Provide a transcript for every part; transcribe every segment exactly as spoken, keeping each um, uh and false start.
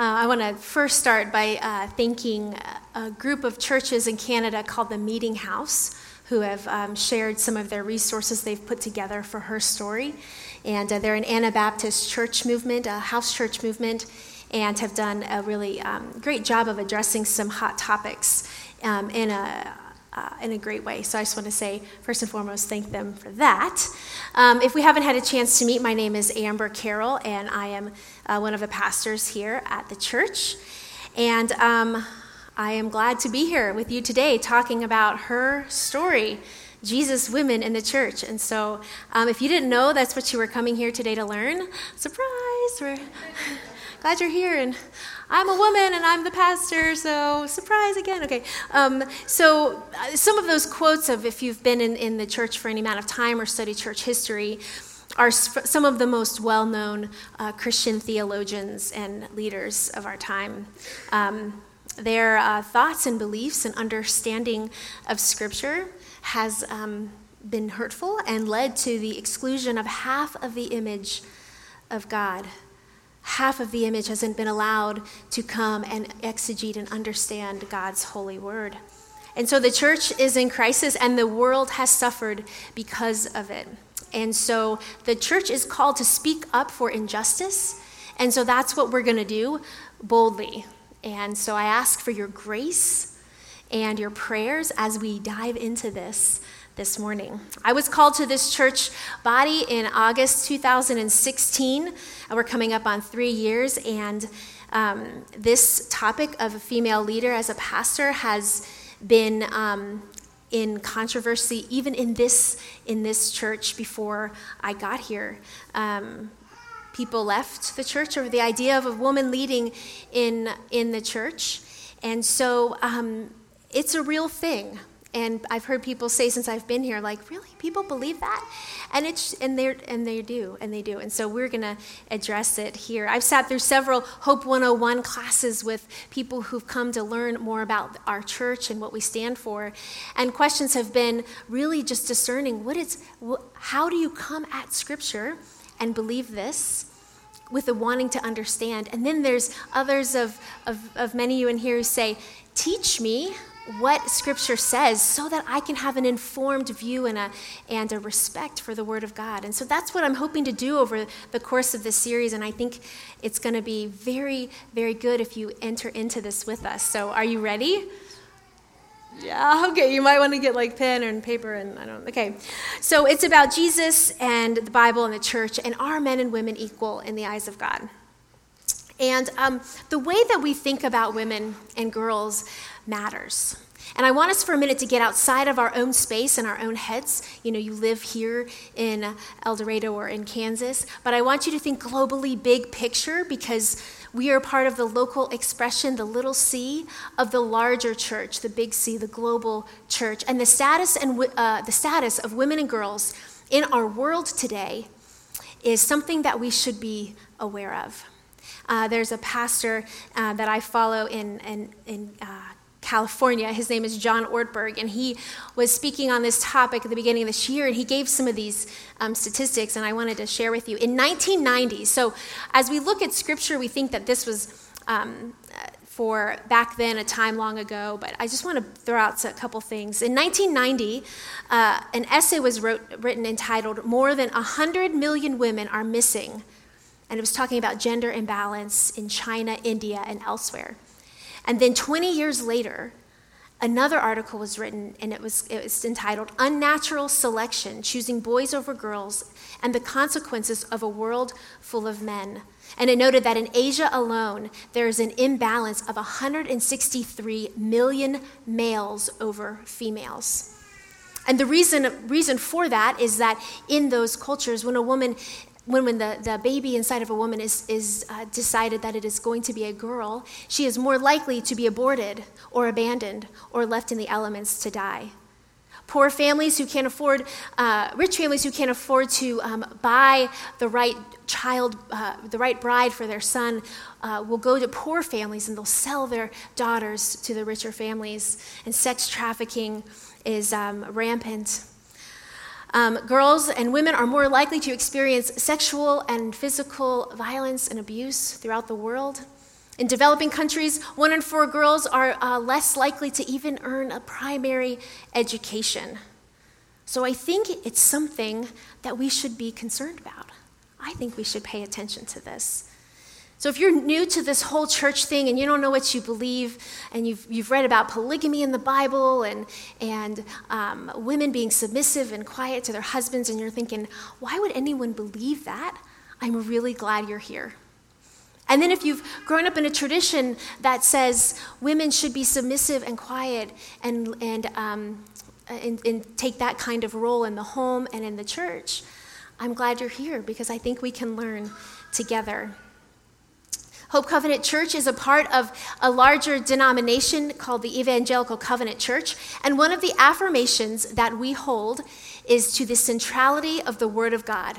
Uh, I want to first start by uh, thanking a group of churches in Canada called The Meeting House, who have um, shared some of their resources they've put together for Her Story. And uh, they're an Anabaptist church movement, a house church movement, and have done a really um, great job of addressing some hot topics um, in a Uh, in a great way. So I just want to say, first and foremost, thank them for that. Um, if we haven't had a chance to meet, my name is Amber Carroll, and I am uh, one of the pastors here at the church. And um, I am glad to be here with you today talking about Her Story, Jesus, Women in the Church. And so um, if you didn't know that's what you were coming here today to learn, surprise, we're glad you're here. And I'm a woman and I'm the pastor, so surprise again. Okay, um, so some of those quotes of if you've been in, in the church for any amount of time or studied church history are sp- some of the most well-known uh, Christian theologians and leaders of our time. Um, their uh, thoughts and beliefs and understanding of Scripture has um, been hurtful and led to the exclusion of half of the image of God. Half of the image hasn't been allowed to come and exegete and understand God's holy word. And so the church is in crisis, and the world has suffered because of it. And so the church is called to speak up for injustice, and so that's what we're going to do boldly. And so I ask for your grace and your prayers as we dive into this this morning. I was called to this church body in August two thousand sixteen, and we're coming up on three years, and um, this topic of a female leader as a pastor has been um, in controversy even in this in this church before I got here. Um, people left the church over the idea of a woman leading in, in the church, and so um, it's a real thing. And I've heard people say since I've been here, like, really, people believe that? And it's and they and they do, and they do. And so we're going to address it here. I've sat through several Hope one oh one classes with people who've come to learn more about our church and what we stand for. And questions have been really just discerning what it's, how do you come at Scripture and believe this? With the wanting to understand. And then there's others of, of, of many of you in here who say, teach me what Scripture says so that I can have an informed view and a and a respect for the Word of God. And so that's what I'm hoping to do over the course of this series, and I think it's going to be very, very good if you enter into this with us. So are you ready? Yeah, okay, you might want to get like pen and paper and I don't, okay. So it's about Jesus and the Bible and the church, and are men and women equal in the eyes of God? And um, the way that we think about women and girls matters. And I want us for a minute to get outside of our own space and our own heads. You know, you live here in El Dorado or in Kansas, but I want you to think globally, big picture, because we are part of the local expression, the little c, of the larger church, the big C, the global church. And the status and uh, the status of women and girls in our world today is something that we should be aware of. Uh, there's a pastor uh, that I follow in in, in uh, California. His name is John Ortberg, and he was speaking on this topic at the beginning of this year, and he gave some of these um, statistics, and I wanted to share with you. In nineteen ninety, so as we look at Scripture, we think that this was um, for back then, a time long ago, but I just want to throw out a couple things. In nineteen ninety, uh, an essay was wrote, written entitled, "More Than one hundred million Women Are Missing," and it was talking about gender imbalance in China, India, and elsewhere. And then twenty years later, another article was written, and it was, it was entitled, "Unnatural Selection, Choosing Boys Over Girls, and the Consequences of a World Full of Men." And it noted that in Asia alone, there is an imbalance of one hundred sixty-three million males over females. And the reason, reason for that is that in those cultures, when a woman When, when the, the baby inside of a woman is, is uh, decided that it is going to be a girl, she is more likely to be aborted or abandoned or left in the elements to die. Poor families who can't afford, uh, rich families who can't afford to um, buy the right child, uh, the right bride for their son, uh, will go to poor families and they'll sell their daughters to the richer families. And sex trafficking is um, rampant. Um, girls and women are more likely to experience sexual and physical violence and abuse throughout the world. In developing countries, one in four girls are uh, less likely to even earn a primary education. So I think it's something that we should be concerned about. I think we should pay attention to this. So if you're new to this whole church thing and you don't know what you believe, and you've you've read about polygamy in the Bible and and um, women being submissive and quiet to their husbands, and you're thinking, why would anyone believe that? I'm really glad you're here. And then if you've grown up in a tradition that says women should be submissive and quiet and and um, and, and take that kind of role in the home and in the church, I'm glad you're here, because I think we can learn together. Hope Covenant Church is a part of a larger denomination called the Evangelical Covenant Church, and one of the affirmations that we hold is to the centrality of the Word of God.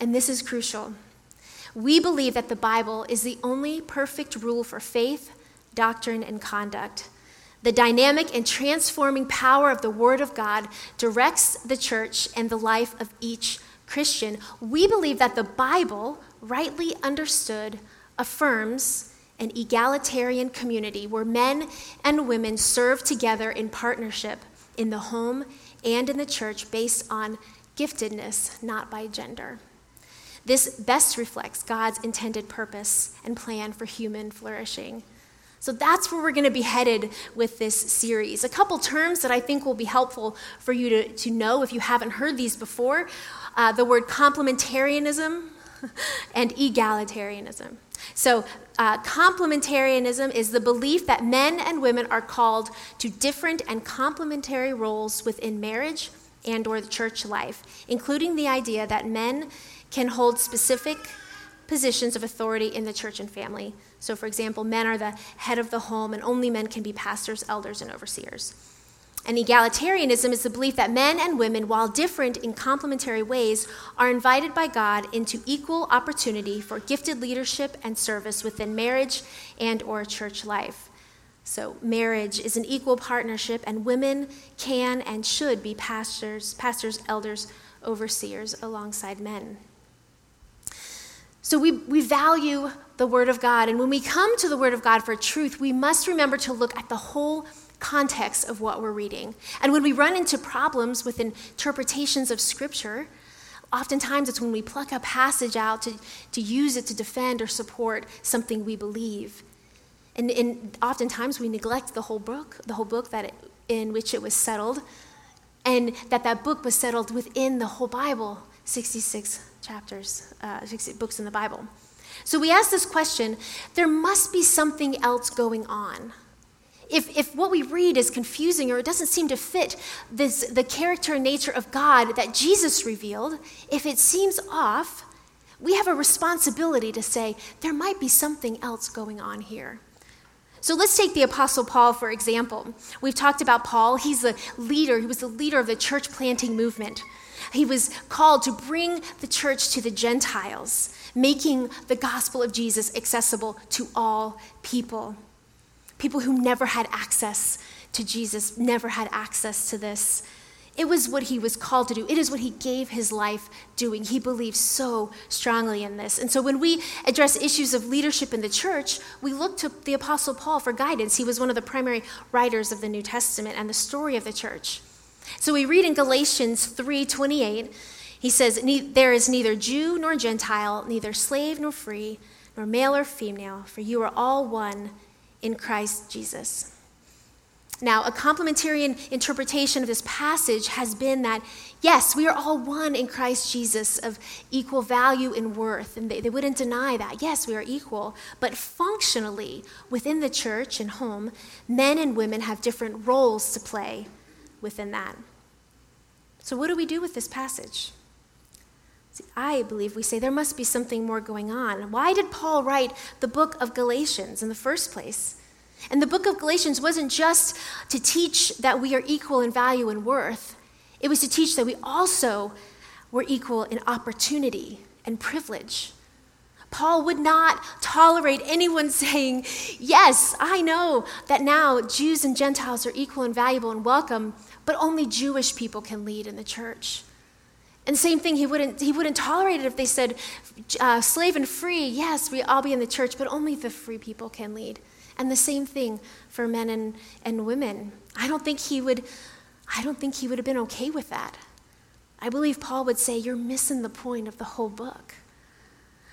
And this is crucial. We believe that the Bible is the only perfect rule for faith, doctrine, and conduct. The dynamic and transforming power of the Word of God directs the church and the life of each Christian. We believe that the Bible, rightly understood, affirms an egalitarian community where men and women serve together in partnership in the home and in the church based on giftedness, not by gender. This best reflects God's intended purpose and plan for human flourishing. So that's where we're going to be headed with this series. A couple terms that I think will be helpful for you to, to know if you haven't heard these before. Uh, the word complementarianism and egalitarianism. So uh, complementarianism is the belief that men and women are called to different and complementary roles within marriage and or the church life, including the idea that men can hold specific positions of authority in the church and family. So, for example, men are the head of the home, and only men can be pastors, elders, and overseers. And egalitarianism is the belief that men and women, while different in complementary ways, are invited by God into equal opportunity for gifted leadership and service within marriage and or church life. So marriage is an equal partnership, and women can and should be pastors, pastors, elders, overseers alongside men. So we, we value the Word of God, and when we come to the Word of God for truth, we must remember to look at the whole context of what we're reading. And when we run into problems with interpretations of Scripture, oftentimes it's when we pluck a passage out to, to use it to defend or support something we believe. And, and oftentimes we neglect the whole book, the whole book that it, in which it was settled, and that that book was settled within the whole Bible, sixty-six chapters, uh, sixty books in the Bible. So we ask this question: there must be something else going on. If, if what we read is confusing or it doesn't seem to fit this, the character and nature of God that Jesus revealed, if it seems off, we have a responsibility to say, there might be something else going on here. So let's take the Apostle Paul, for example. We've talked about Paul. He's the leader. He was the leader of the church planting movement. He was called to bring the church to the Gentiles, making the gospel of Jesus accessible to all people. People who never had access to Jesus, never had access to this. It was what he was called to do. It is what he gave his life doing. He believes so strongly in this. And so when we address issues of leadership in the church, we look to the Apostle Paul for guidance. He was one of the primary writers of the New Testament and the story of the church. So we read in Galatians three twenty-eight, he says, "There is neither Jew nor Gentile, neither slave nor free, nor male or female, for you are all one in Christ Jesus." Now, a complementarian interpretation of this passage has been that, yes, we are all one in Christ Jesus of equal value and worth, and they, they wouldn't deny that. Yes, we are equal, but functionally, within the church and home, men and women have different roles to play within that. So what do we do with this passage? See, I believe we say there must be something more going on. Why did Paul write the book of Galatians in the first place? And the book of Galatians wasn't just to teach that we are equal in value and worth. It was to teach that we also were equal in opportunity and privilege. Paul would not tolerate anyone saying, yes, I know that now Jews and Gentiles are equal and valuable and welcome, but only Jewish people can lead in the church. And same thing, he wouldn't he wouldn't tolerate it if they said, uh, slave and free, yes, we all be in the church, but only the free people can lead. And the same thing for men and, and women. I don't think he would, I don't think he would have been okay with that. I believe Paul would say, you're missing the point of the whole book.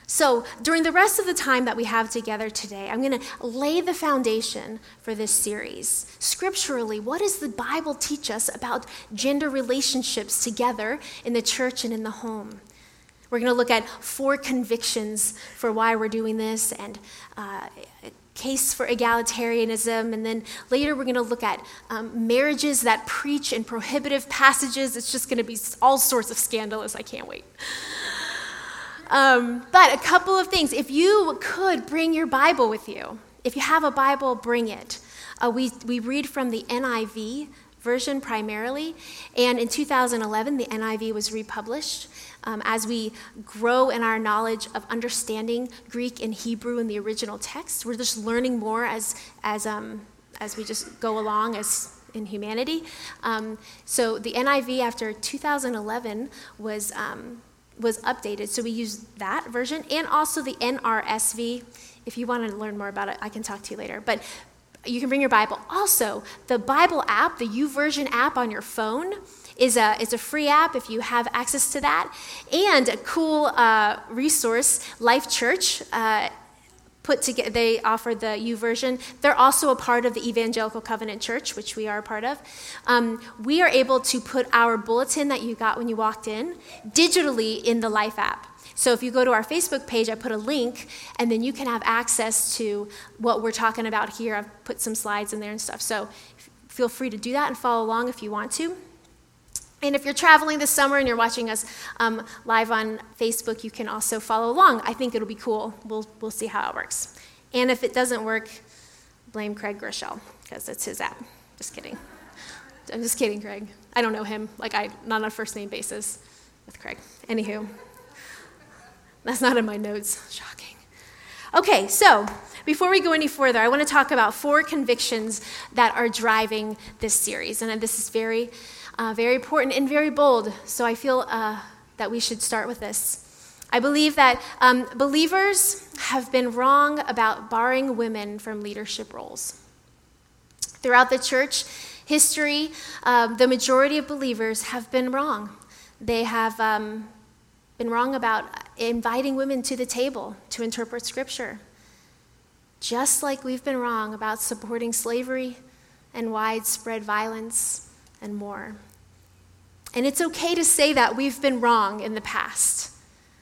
So during the rest of the time that we have together today, I'm going to lay the foundation for this series. Scripturally, what does the Bible teach us about gender relationships together in the church and in the home? We're going to look at four convictions for why we're doing this and uh, a case for egalitarianism. And then later we're going to look at um, marriages that preach in prohibitive passages. It's just going to be all sorts of scandalous. I can't wait. Um, but a couple of things. If you could bring your Bible with you, if you have a Bible, bring it. Uh, we, we read from the N I V version primarily, and in two thousand eleven, the N I V was republished. Um, as we grow in our knowledge of understanding Greek and Hebrew in the original text, we're just learning more as as um, as we just go along as in humanity. Um, so the N I V after two thousand eleven was... Um, was updated, so we use that version, and also the N R S V. If you want to learn more about it, I can talk to you later, but you can bring your Bible. Also, the Bible app, the YouVersion app on your phone, is a, is a free app if you have access to that, and a cool uh, resource, Life.Church, uh, put together, they offer the YouVersion. They're also a part of the Evangelical Covenant Church, which we are a part of. Um, we are able to put our bulletin that you got when you walked in digitally in the Life app. So if you go to our Facebook page, I put a link, and then you can have access to what we're talking about here. I've put some slides in there and stuff. So feel free to do that and follow along if you want to. And if you're traveling this summer and you're watching us um, live on Facebook, you can also follow along. I think it'll be cool. We'll we'll see how it works. And if it doesn't work, blame Craig Groeschel, because it's his app. Just kidding. I'm just kidding, Craig. I don't know him. Like, I not on a first-name basis with Craig. Anywho, that's not in my notes. Shocking. Okay, so before we go any further, I want to talk about four convictions that are driving this series. And this is very... Uh, very important and very bold, so I feel uh, that we should start with this. I believe that um, believers have been wrong about barring women from leadership roles. Throughout the church history, uh, the majority of believers have been wrong. They have um, been wrong about inviting women to the table to interpret Scripture, just like we've been wrong about supporting slavery and widespread violence and more. And it's okay to say that we've been wrong in the past.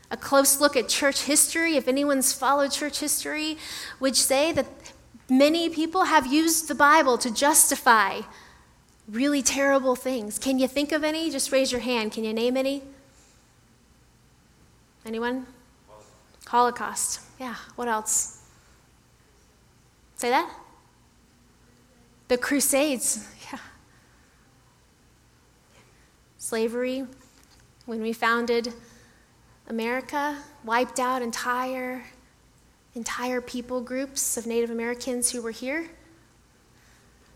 A close look at church history, if anyone's followed church history, would say that many people have used the Bible to justify really terrible things. Can you think of any? Just raise your hand. Can you name any? Anyone? Holocaust. Yeah, what else? Say that? The Crusades. Yeah. Slavery, when we founded America, wiped out entire entire people groups of Native Americans who were here.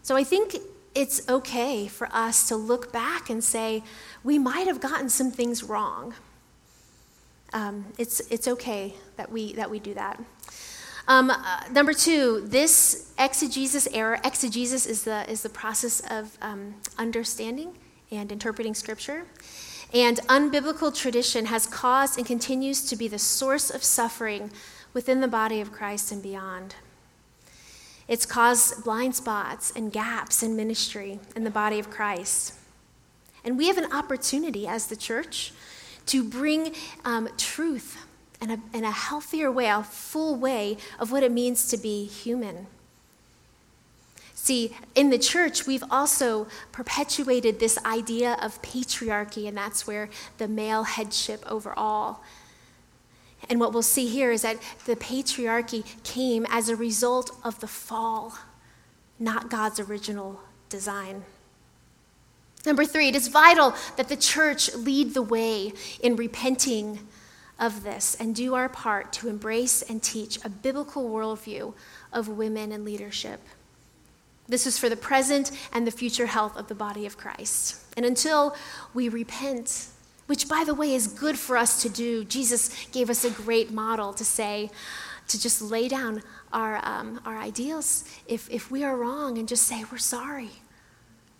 So I think it's okay for us to look back and say, we might have gotten some things wrong. Um, it's it's okay that we that we do that. Um, uh, number two, this exegesis error. Exegesis is the is the process of um, understanding and interpreting Scripture. And unbiblical tradition has caused and continues to be the source of suffering within the body of Christ and beyond. It's caused blind spots and gaps in ministry in the body of Christ. And we have an opportunity as the church to bring um, truth and a, and a healthier way, a full way of what it means to be human. See, in the church, we've also perpetuated this idea of patriarchy, and that's where the male headship overall. And what we'll see here is that the patriarchy came as a result of the fall, not God's original design. Number three, it is vital that the church lead the way in repenting of this and do our part to embrace and teach a biblical worldview of women in leadership. This is for the present and the future health of the body of Christ. And until we repent which, by the way, is good for us to do. Jesus gave us a great model to say, to just lay down our um, our ideals if if we are wrong and just say, we're sorry.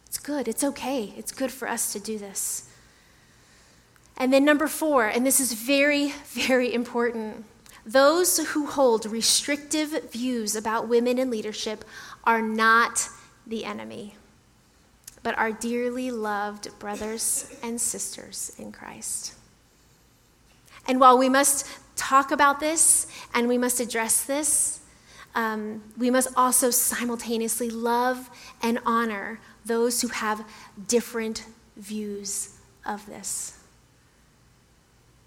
It's good. It's okay. It's good for us to do this. And then number four, and this is very, very important, those who hold restrictive views about women in leadership are not the enemy, but our dearly loved brothers and sisters in Christ. And while we must talk about this and we must address this, um, we must also simultaneously love and honor those who have different views of this.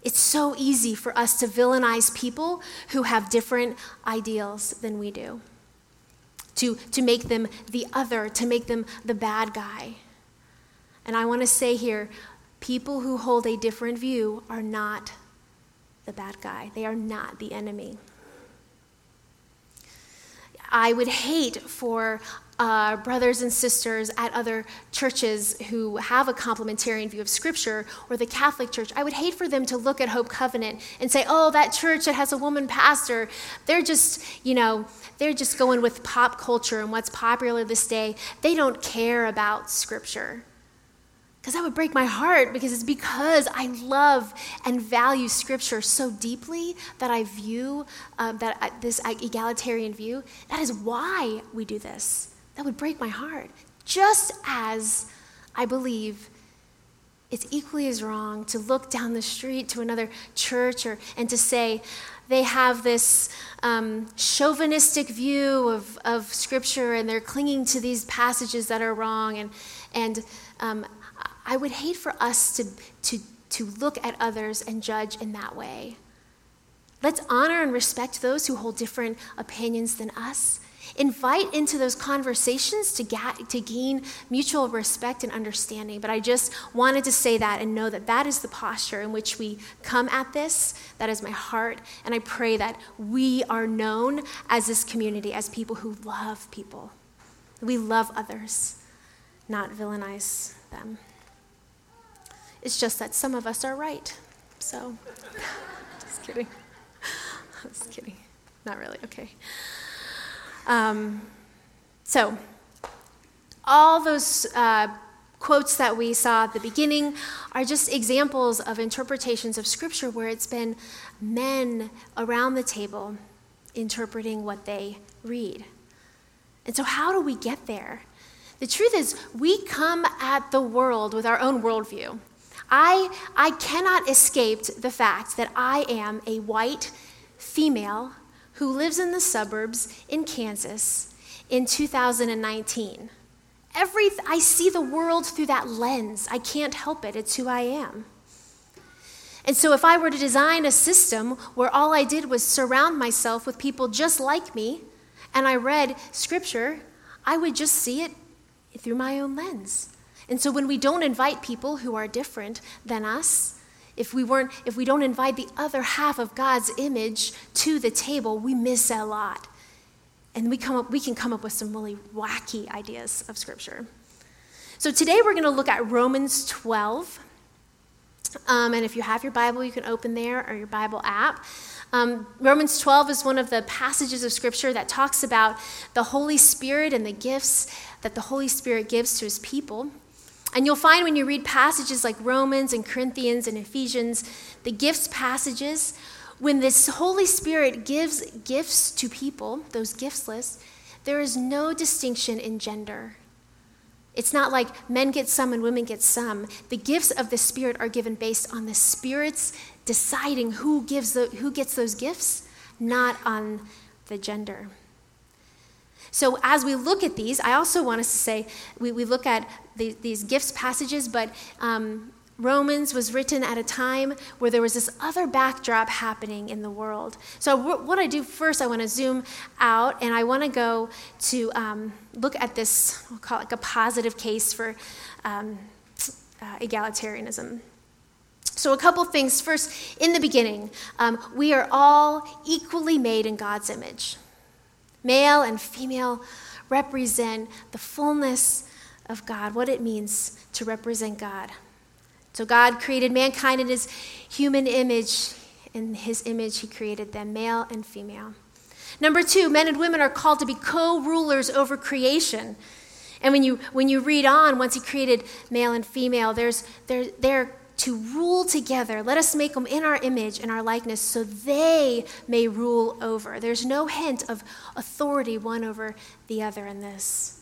It's so easy for us to villainize people who have different ideals than we do, to, to make them the other, to make them the bad guy. And I want to say here, people who hold a different view are not the bad guy. They are not the enemy. I would hate for Uh, brothers and sisters at other churches who have a complementarian view of Scripture, or the Catholic Church, I would hate for them to look at Hope Covenant and say, oh, that church that has a woman pastor, they're just, you know, they're just going with pop culture and what's popular this day. They don't care about Scripture. Because that would break my heart, because it's because I love and value Scripture so deeply that I view uh, that uh, this egalitarian view. That is why we do this. That would break my heart. Just as I believe it's equally as wrong to look down the street to another church or and to say they have this um, chauvinistic view of, of Scripture and they're clinging to these passages that are wrong. And and um, I would hate for us to, to, to look at others and judge in that way. Let's honor and respect those who hold different opinions than us. Invite into those conversations to, get, to gain mutual respect and understanding. But I just wanted to say that and know that that is the posture in which we come at this. That is my heart. And I pray that we are known as this community, as people who love people. We love others, not villainize them. It's just that some of us are right. So, just kidding. Just kidding. Not really. Okay. Um, so, all those uh, quotes that we saw at the beginning are just examples of interpretations of Scripture where it's been men around the table interpreting what they read. And so how do we get there? The truth is, we come at the world with our own worldview. I, I cannot escape the fact that I am a white female who lives in the suburbs in Kansas in two thousand nineteen. Every I see the world through that lens. I can't help it. It's who I am. And so if I were to design a system where all I did was surround myself with people just like me, and I read Scripture, I would just see it through my own lens. And so when we don't invite people who are different than us, If we weren't, if we don't invite the other half of God's image to the table, we miss a lot, and we come up. We can come up with some really wacky ideas of Scripture. So today we're going to look at Romans twelve, um, and if you have your Bible, you can open there or your Bible app. Um, Romans twelve is one of the passages of Scripture that talks about the Holy Spirit and the gifts that the Holy Spirit gives to His people. And you'll find when you read passages like Romans and Corinthians and Ephesians, the gifts passages, when this Holy Spirit gives gifts to people, those gifts lists, there is no distinction in gender. It's not like men get some and women get some. The gifts of the Spirit are given based on the Spirit's deciding who gives the, who gets those gifts, not on the gender. So as we look at these, I also want us to say, we, we look at the, these gifts passages, but um, Romans was written at a time where there was this other backdrop happening in the world. So w- what I do first, I want to zoom out, and I want to go to um, look at this, I'll call it like a positive case for um, uh, egalitarianism. So a couple things. First, in the beginning, um, we are all equally made in God's image. Male and female represent the fullness of God, what it means to represent God. So God created mankind in his human image. In his image, he created them, male and female. Number two, men and women are called to be co-rulers over creation. And when you when you read on, once he created male and female, there's they're, they're to rule together. Let us make them in our image and our likeness so they may rule over. There's no hint of authority one over the other in this.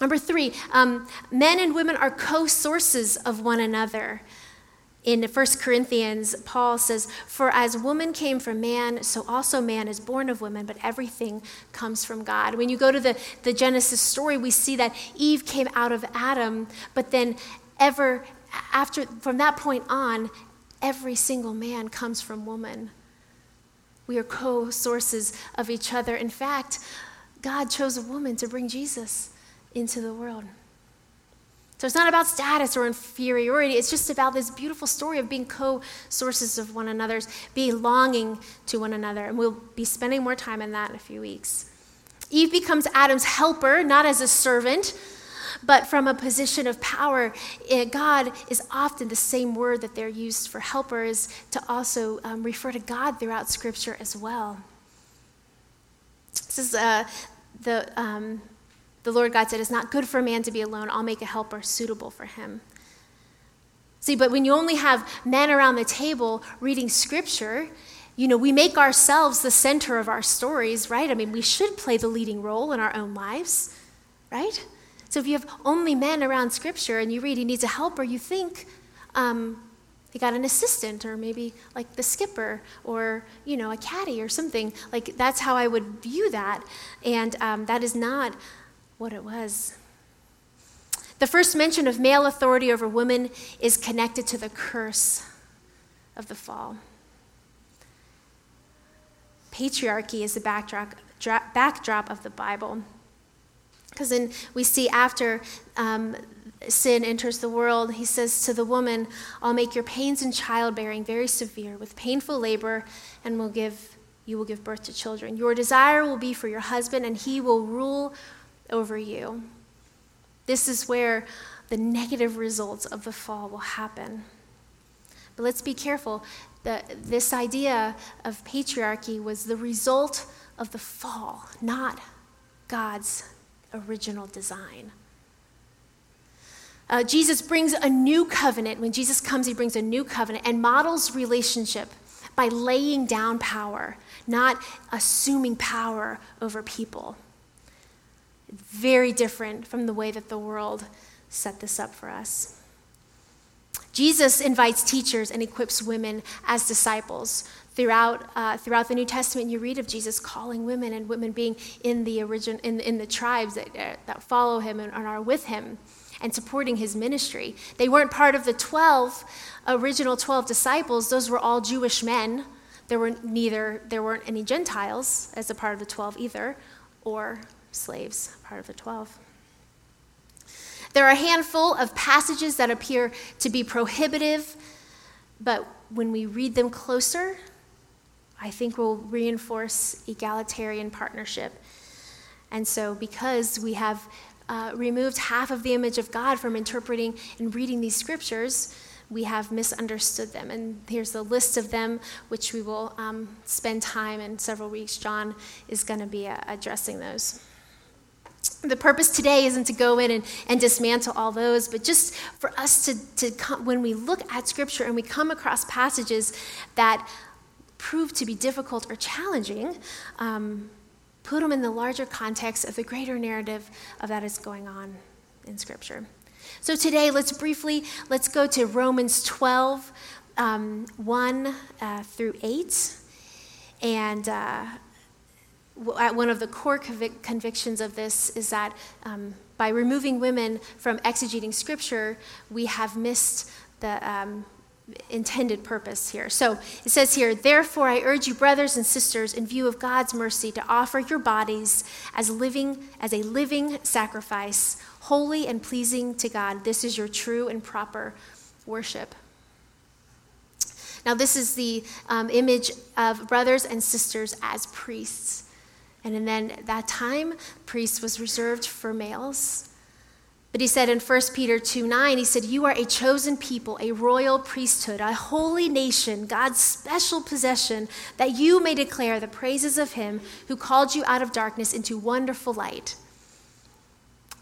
Number three, um, men and women are co-sources of one another. In First Corinthians, Paul says, "For as woman came from man, so also man is born of woman, but everything comes from God." When you go to the, the Genesis story, we see that Eve came out of Adam, but then ever after, from that point on, every single man comes from woman. We are co-sources of each other. In fact, God chose a woman to bring Jesus into the world. So it's not about status or inferiority. It's just about this beautiful story of being co-sources of one another's, belonging to one another. And we'll be spending more time on that in a few weeks. Eve becomes Adam's helper, not as a servant, but from a position of power. God is often the same word that they're used for helpers to also um, refer to God throughout Scripture as well. This is uh, the... Um, The Lord God said, "It's not good for man to be alone. I'll make a helper suitable for him." See, but when you only have men around the table reading Scripture, you know, we make ourselves the center of our stories, right? I mean, we should play the leading role in our own lives, right? So if you have only men around Scripture and you read he needs a helper, you think um, they got an assistant or maybe like the skipper or, you know, a caddy or something. Like that's how I would view that. And um, that is not what it was. The first mention of male authority over women is connected to the curse of the fall. Patriarchy is the backdrop, backdrop of the Bible. Because then we see after um, sin enters the world, he says to the woman, "I'll make your pains in childbearing very severe with painful labor and will give you will give birth to children. Your desire will be for your husband and he will rule over you." This is where the negative results of the fall will happen. But let's be careful. The, this idea of patriarchy was the result of the fall, not God's original design. Uh, Jesus brings a new covenant. When Jesus comes, he brings a new covenant and models relationship by laying down power, not assuming power over people. Very different from the way that the world set this up for us. Jesus invites teachers and equips women as disciples. Throughout uh, throughout the New Testament, you read of Jesus calling women and women being in the origin in, in the tribes that uh, that follow him and, and are with him and supporting his ministry. They weren't part of the twelve original twelve disciples. Those were all Jewish men. There were neither there weren't any Gentiles as a part of the twelve either, or slaves, part of the twelve. There are a handful of passages that appear to be prohibitive, but when we read them closer, I think we'll reinforce egalitarian partnership. And so because we have uh, removed half of the image of God from interpreting and reading these scriptures, we have misunderstood them. And here's a list of them, which we will um, spend time in several weeks. John is going to be uh, addressing those. The purpose today isn't to go in and, and dismantle all those, but just for us to, to come, when we look at Scripture and we come across passages that prove to be difficult or challenging, um, put them in the larger context of the greater narrative of that is going on in Scripture. So today, let's briefly, let's go to Romans twelve, um, one uh, through eight, and Uh, One of the core convic- convictions of this is that um, by removing women from exegeting Scripture, we have missed the um, intended purpose here. So it says here, "Therefore I urge you, brothers and sisters, in view of God's mercy, to offer your bodies as living, as a living sacrifice, holy and pleasing to God. This is your true and proper worship." Now this is the um, image of brothers and sisters as priests. And then at that time, priests was reserved for males. But he said in First Peter two nine, he said, "You are a chosen people, a royal priesthood, a holy nation, God's special possession, that you may declare the praises of him who called you out of darkness into wonderful light."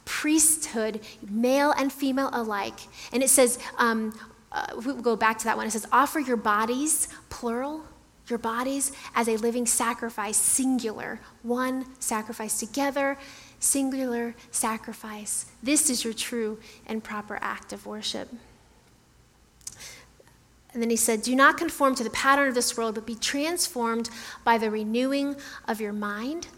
Priesthood, male and female alike. And it says, um, uh, we'll go back to that one. It says, "Offer your bodies," plural, "your bodies as a living sacrifice," singular, one sacrifice together, singular sacrifice. This is your true and proper act of worship. And then he said, "Do not conform to the pattern of this world, but be transformed by the renewing of your mind."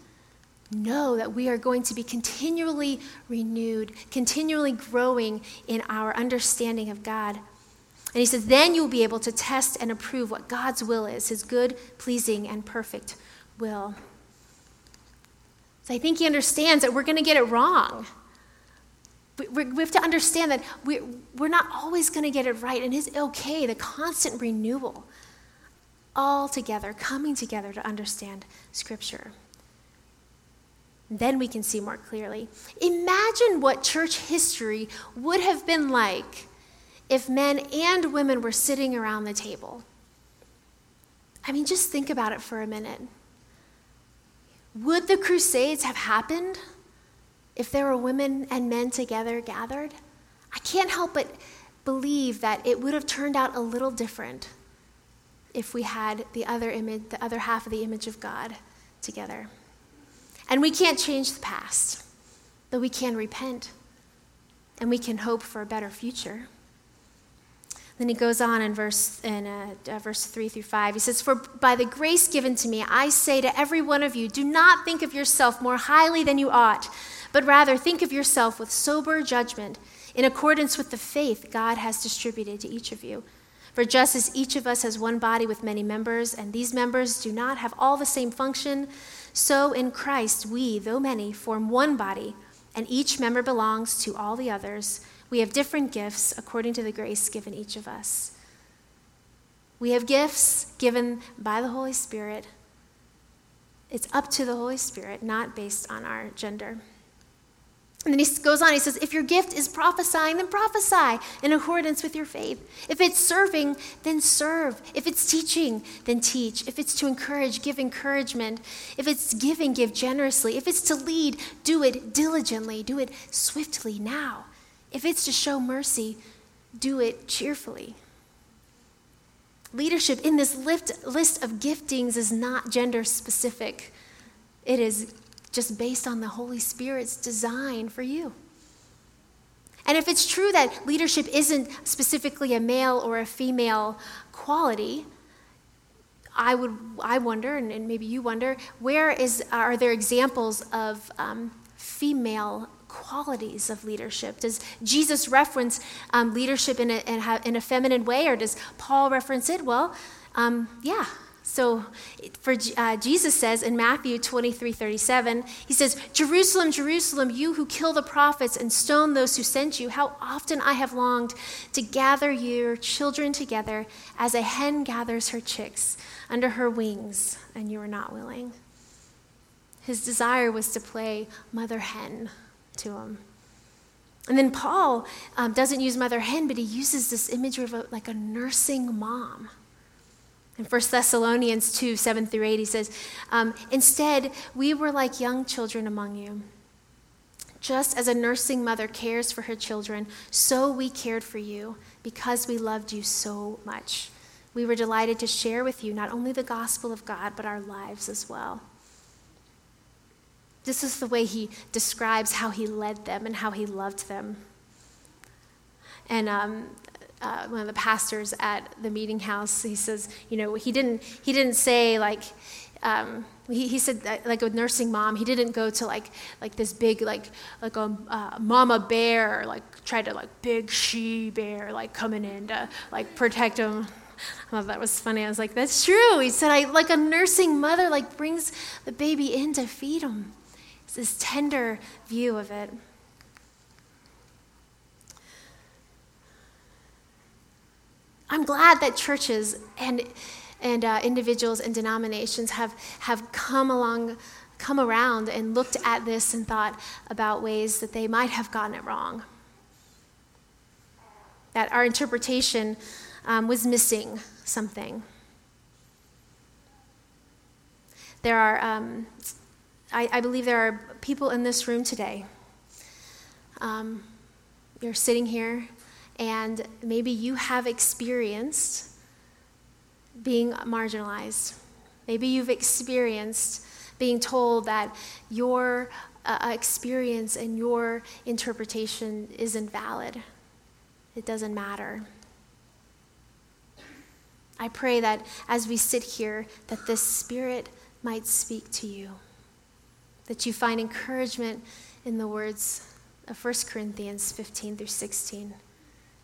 Know that we are going to be continually renewed, continually growing in our understanding of God. And he says, "Then you'll be able to test and approve what God's will is, his good, pleasing, and perfect will." So I think he understands that we're going to get it wrong. We, we have to understand that we, we're not always going to get it right. And it's okay, the constant renewal, all together, coming together to understand Scripture. Then we can see more clearly. Imagine what church history would have been like if men and women were sitting around the table. I mean, just think about it for a minute. Would the Crusades have happened if there were women and men together gathered? I can't help but believe that it would have turned out a little different if we had the other image, the other half of the image of God together. And we can't change the past, but we can repent, and we can hope for a better future. Then he goes on in verse in uh, verse three through five. He says, "For by the grace given to me, I say to every one of you, do not think of yourself more highly than you ought, but rather think of yourself with sober judgment, in accordance with the faith God has distributed to each of you. For just as each of us has one body with many members, and these members do not have all the same function, so in Christ we, though many, form one body, and each member belongs to all the others. We have different gifts according to the grace given each of us." We have gifts given by the Holy Spirit. It's up to the Holy Spirit, not based on our gender. And then he goes on, he says, "If your gift is prophesying, then prophesy in accordance with your faith. If it's serving, then serve. If it's teaching, then teach. If it's to encourage, give encouragement. If it's giving, give generously. If it's to lead, do it diligently. Do it swiftly now. If it's to show mercy, do it cheerfully." Leadership in this list of giftings is not gender specific. It is just based on the Holy Spirit's design for you. And if it's true that leadership isn't specifically a male or a female quality, I would, I wonder, and, and maybe you wonder, where is are there examples of um, female qualities of leadership? Does Jesus reference um, leadership in a, in, a, in a feminine way, or does Paul reference it? Well, um, yeah. So for uh, Jesus says in Matthew twenty-three thirty-seven, he says, "Jerusalem, Jerusalem, you who kill the prophets and stone those who sent you, how often I have longed to gather your children together as a hen gathers her chicks under her wings, and you were not willing." His desire was to play mother hen to him. And then Paul um, doesn't use mother hen, but he uses this image of a, like a nursing mom. In First Thessalonians two, seven through eight, he says, um, "Instead, we were like young children among you. Just as a nursing mother cares for her children, so we cared for you because we loved you so much. We were delighted to share with you not only the gospel of God, but our lives as well." This is the way he describes how he led them and how he loved them. And um Uh, one of the pastors at the Meeting House, he says, you know, he didn't he didn't say like, um, he, he said that, like a nursing mom, he didn't go to like like this big like like a uh, mama bear, like try to like big she bear like coming in to like protect him. I thought that was funny. I was like, that's true. He said, I like a nursing mother like brings the baby in to feed him. It's this tender view of it. I'm glad that churches and and uh, individuals and denominations have, have come along, come around and looked at this and thought about ways that they might have gotten it wrong. that our interpretation um, was missing something. There are, um, I, I believe there are people in this room today. Um, you're sitting here, and maybe you have experienced being marginalized. Maybe you've experienced being told that your uh, experience and your interpretation is invalid. It doesn't matter. I pray that as we sit here, that this Spirit might speak to you, that you find encouragement in the words of First Corinthians fifteen through sixteen. It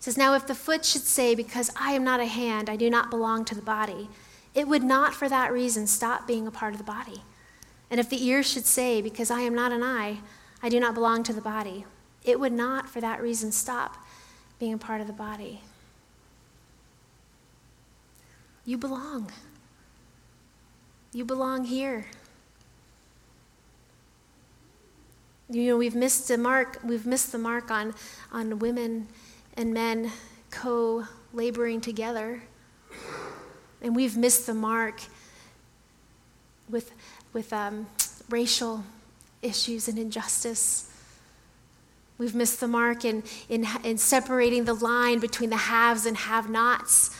says, "Now if the foot should say, because I am not a hand, I do not belong to the body, it would not for that reason stop being a part of the body. And if the ear should say, because I am not an eye, I do not belong to the body, it would not for that reason stop being a part of the body." You belong. You belong here. You know, we've missed the mark, we've missed the mark on, on women and men co-laboring together. And we've missed the mark with with um, racial issues and injustice. We've missed the mark in, in in separating the line between the haves and have-nots.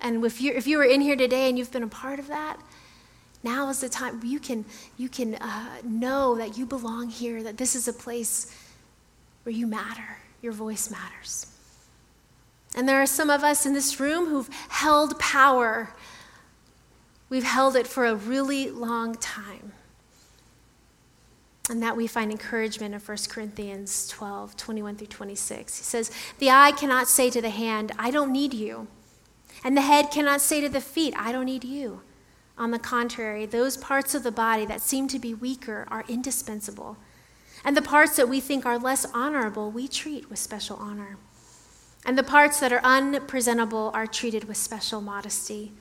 And if you if you were in here today and you've been a part of that, now is the time you can you can uh, know that you belong here. That this is a place where you matter. Your voice matters. And there are some of us in this room who've held power. We've held it for a really long time. And that we find encouragement in First Corinthians twelve, twenty-one through twenty-six. He says, "The eye cannot say to the hand, I don't need you. And the head cannot say to the feet, I don't need you. On the contrary, those parts of the body that seem to be weaker are indispensable. And the parts that we think are less honorable, we treat with special honor. And the parts that are unpresentable are treated with special modesty,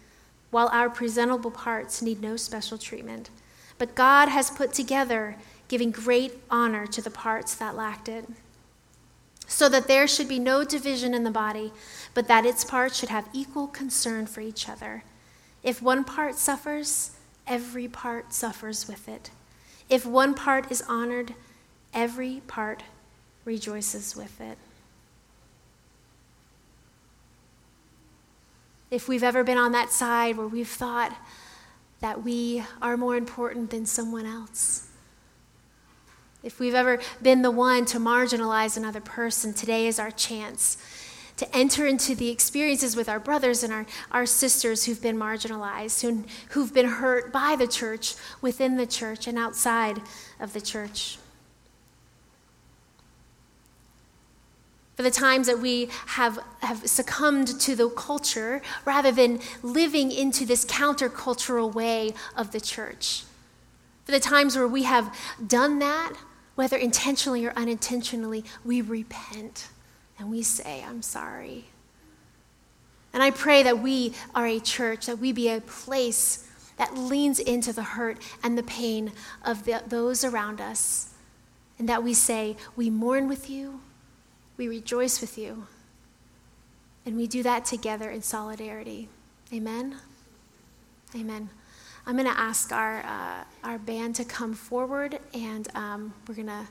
while our presentable parts need no special treatment. But God has put together, giving great honor to the parts that lacked it, so that there should be no division in the body, but that its parts should have equal concern for each other. If one part suffers, every part suffers with it. If one part is honored, every part rejoices with it." If we've ever been on that side where we've thought that we are more important than someone else, if we've ever been the one to marginalize another person, today is our chance to enter into the experiences with our brothers and our, our sisters who've been marginalized, who, who've been hurt by the church, within the church, and outside of the church. For the times that we have, have succumbed to the culture rather than living into this countercultural way of the church. For the times where we have done that, whether intentionally or unintentionally, we repent and we say, "I'm sorry." And I pray that we are a church, that we be a place that leans into the hurt and the pain of the, those around us, and that we say, "We mourn with you, we rejoice with you," and we do that together in solidarity. Amen? Amen. I'm going to ask our uh, our band to come forward, and um, we're going to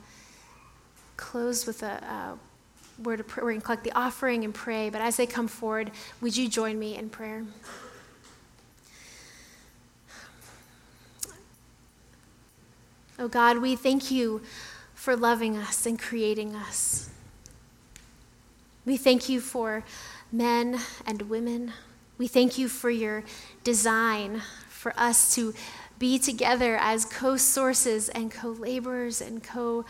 close with a uh, word of prayer. We're going to collect the offering and pray, but as they come forward, would you join me in prayer? Oh God, we thank you for loving us and creating us. We thank you for men and women. We thank you for your design for us to be together as co-sources and co-laborers and co-creators.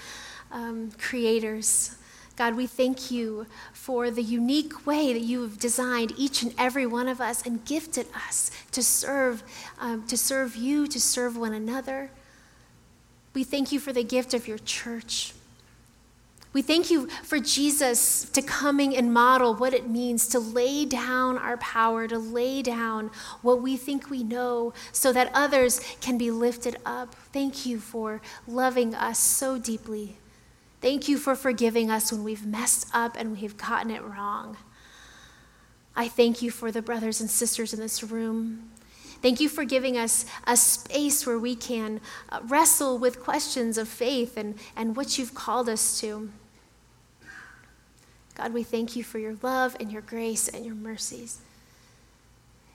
Um, God, we thank you for the unique way that you have designed each and every one of us and gifted us to serve, um, to serve you, to serve one another. We thank you for the gift of your church. We thank you for Jesus to coming and model what it means to lay down our power, to lay down what we think we know so that others can be lifted up. Thank you for loving us so deeply Thank you for forgiving us when we've messed up and we've gotten it wrong. I thank you for the brothers and sisters in this room. Thank you for giving us a space where we can wrestle with questions of faith and, and what you've called us to. God, we thank you for your love and your grace and your mercies.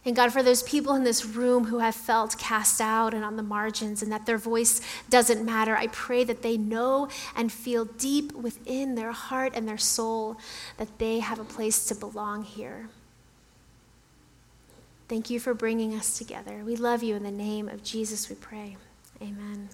And God, for those people in this room who have felt cast out and on the margins and that their voice doesn't matter, I pray that they know and feel deep within their heart and their soul that they have a place to belong here. Thank you for bringing us together. We love you. In the name of Jesus, we pray. Amen.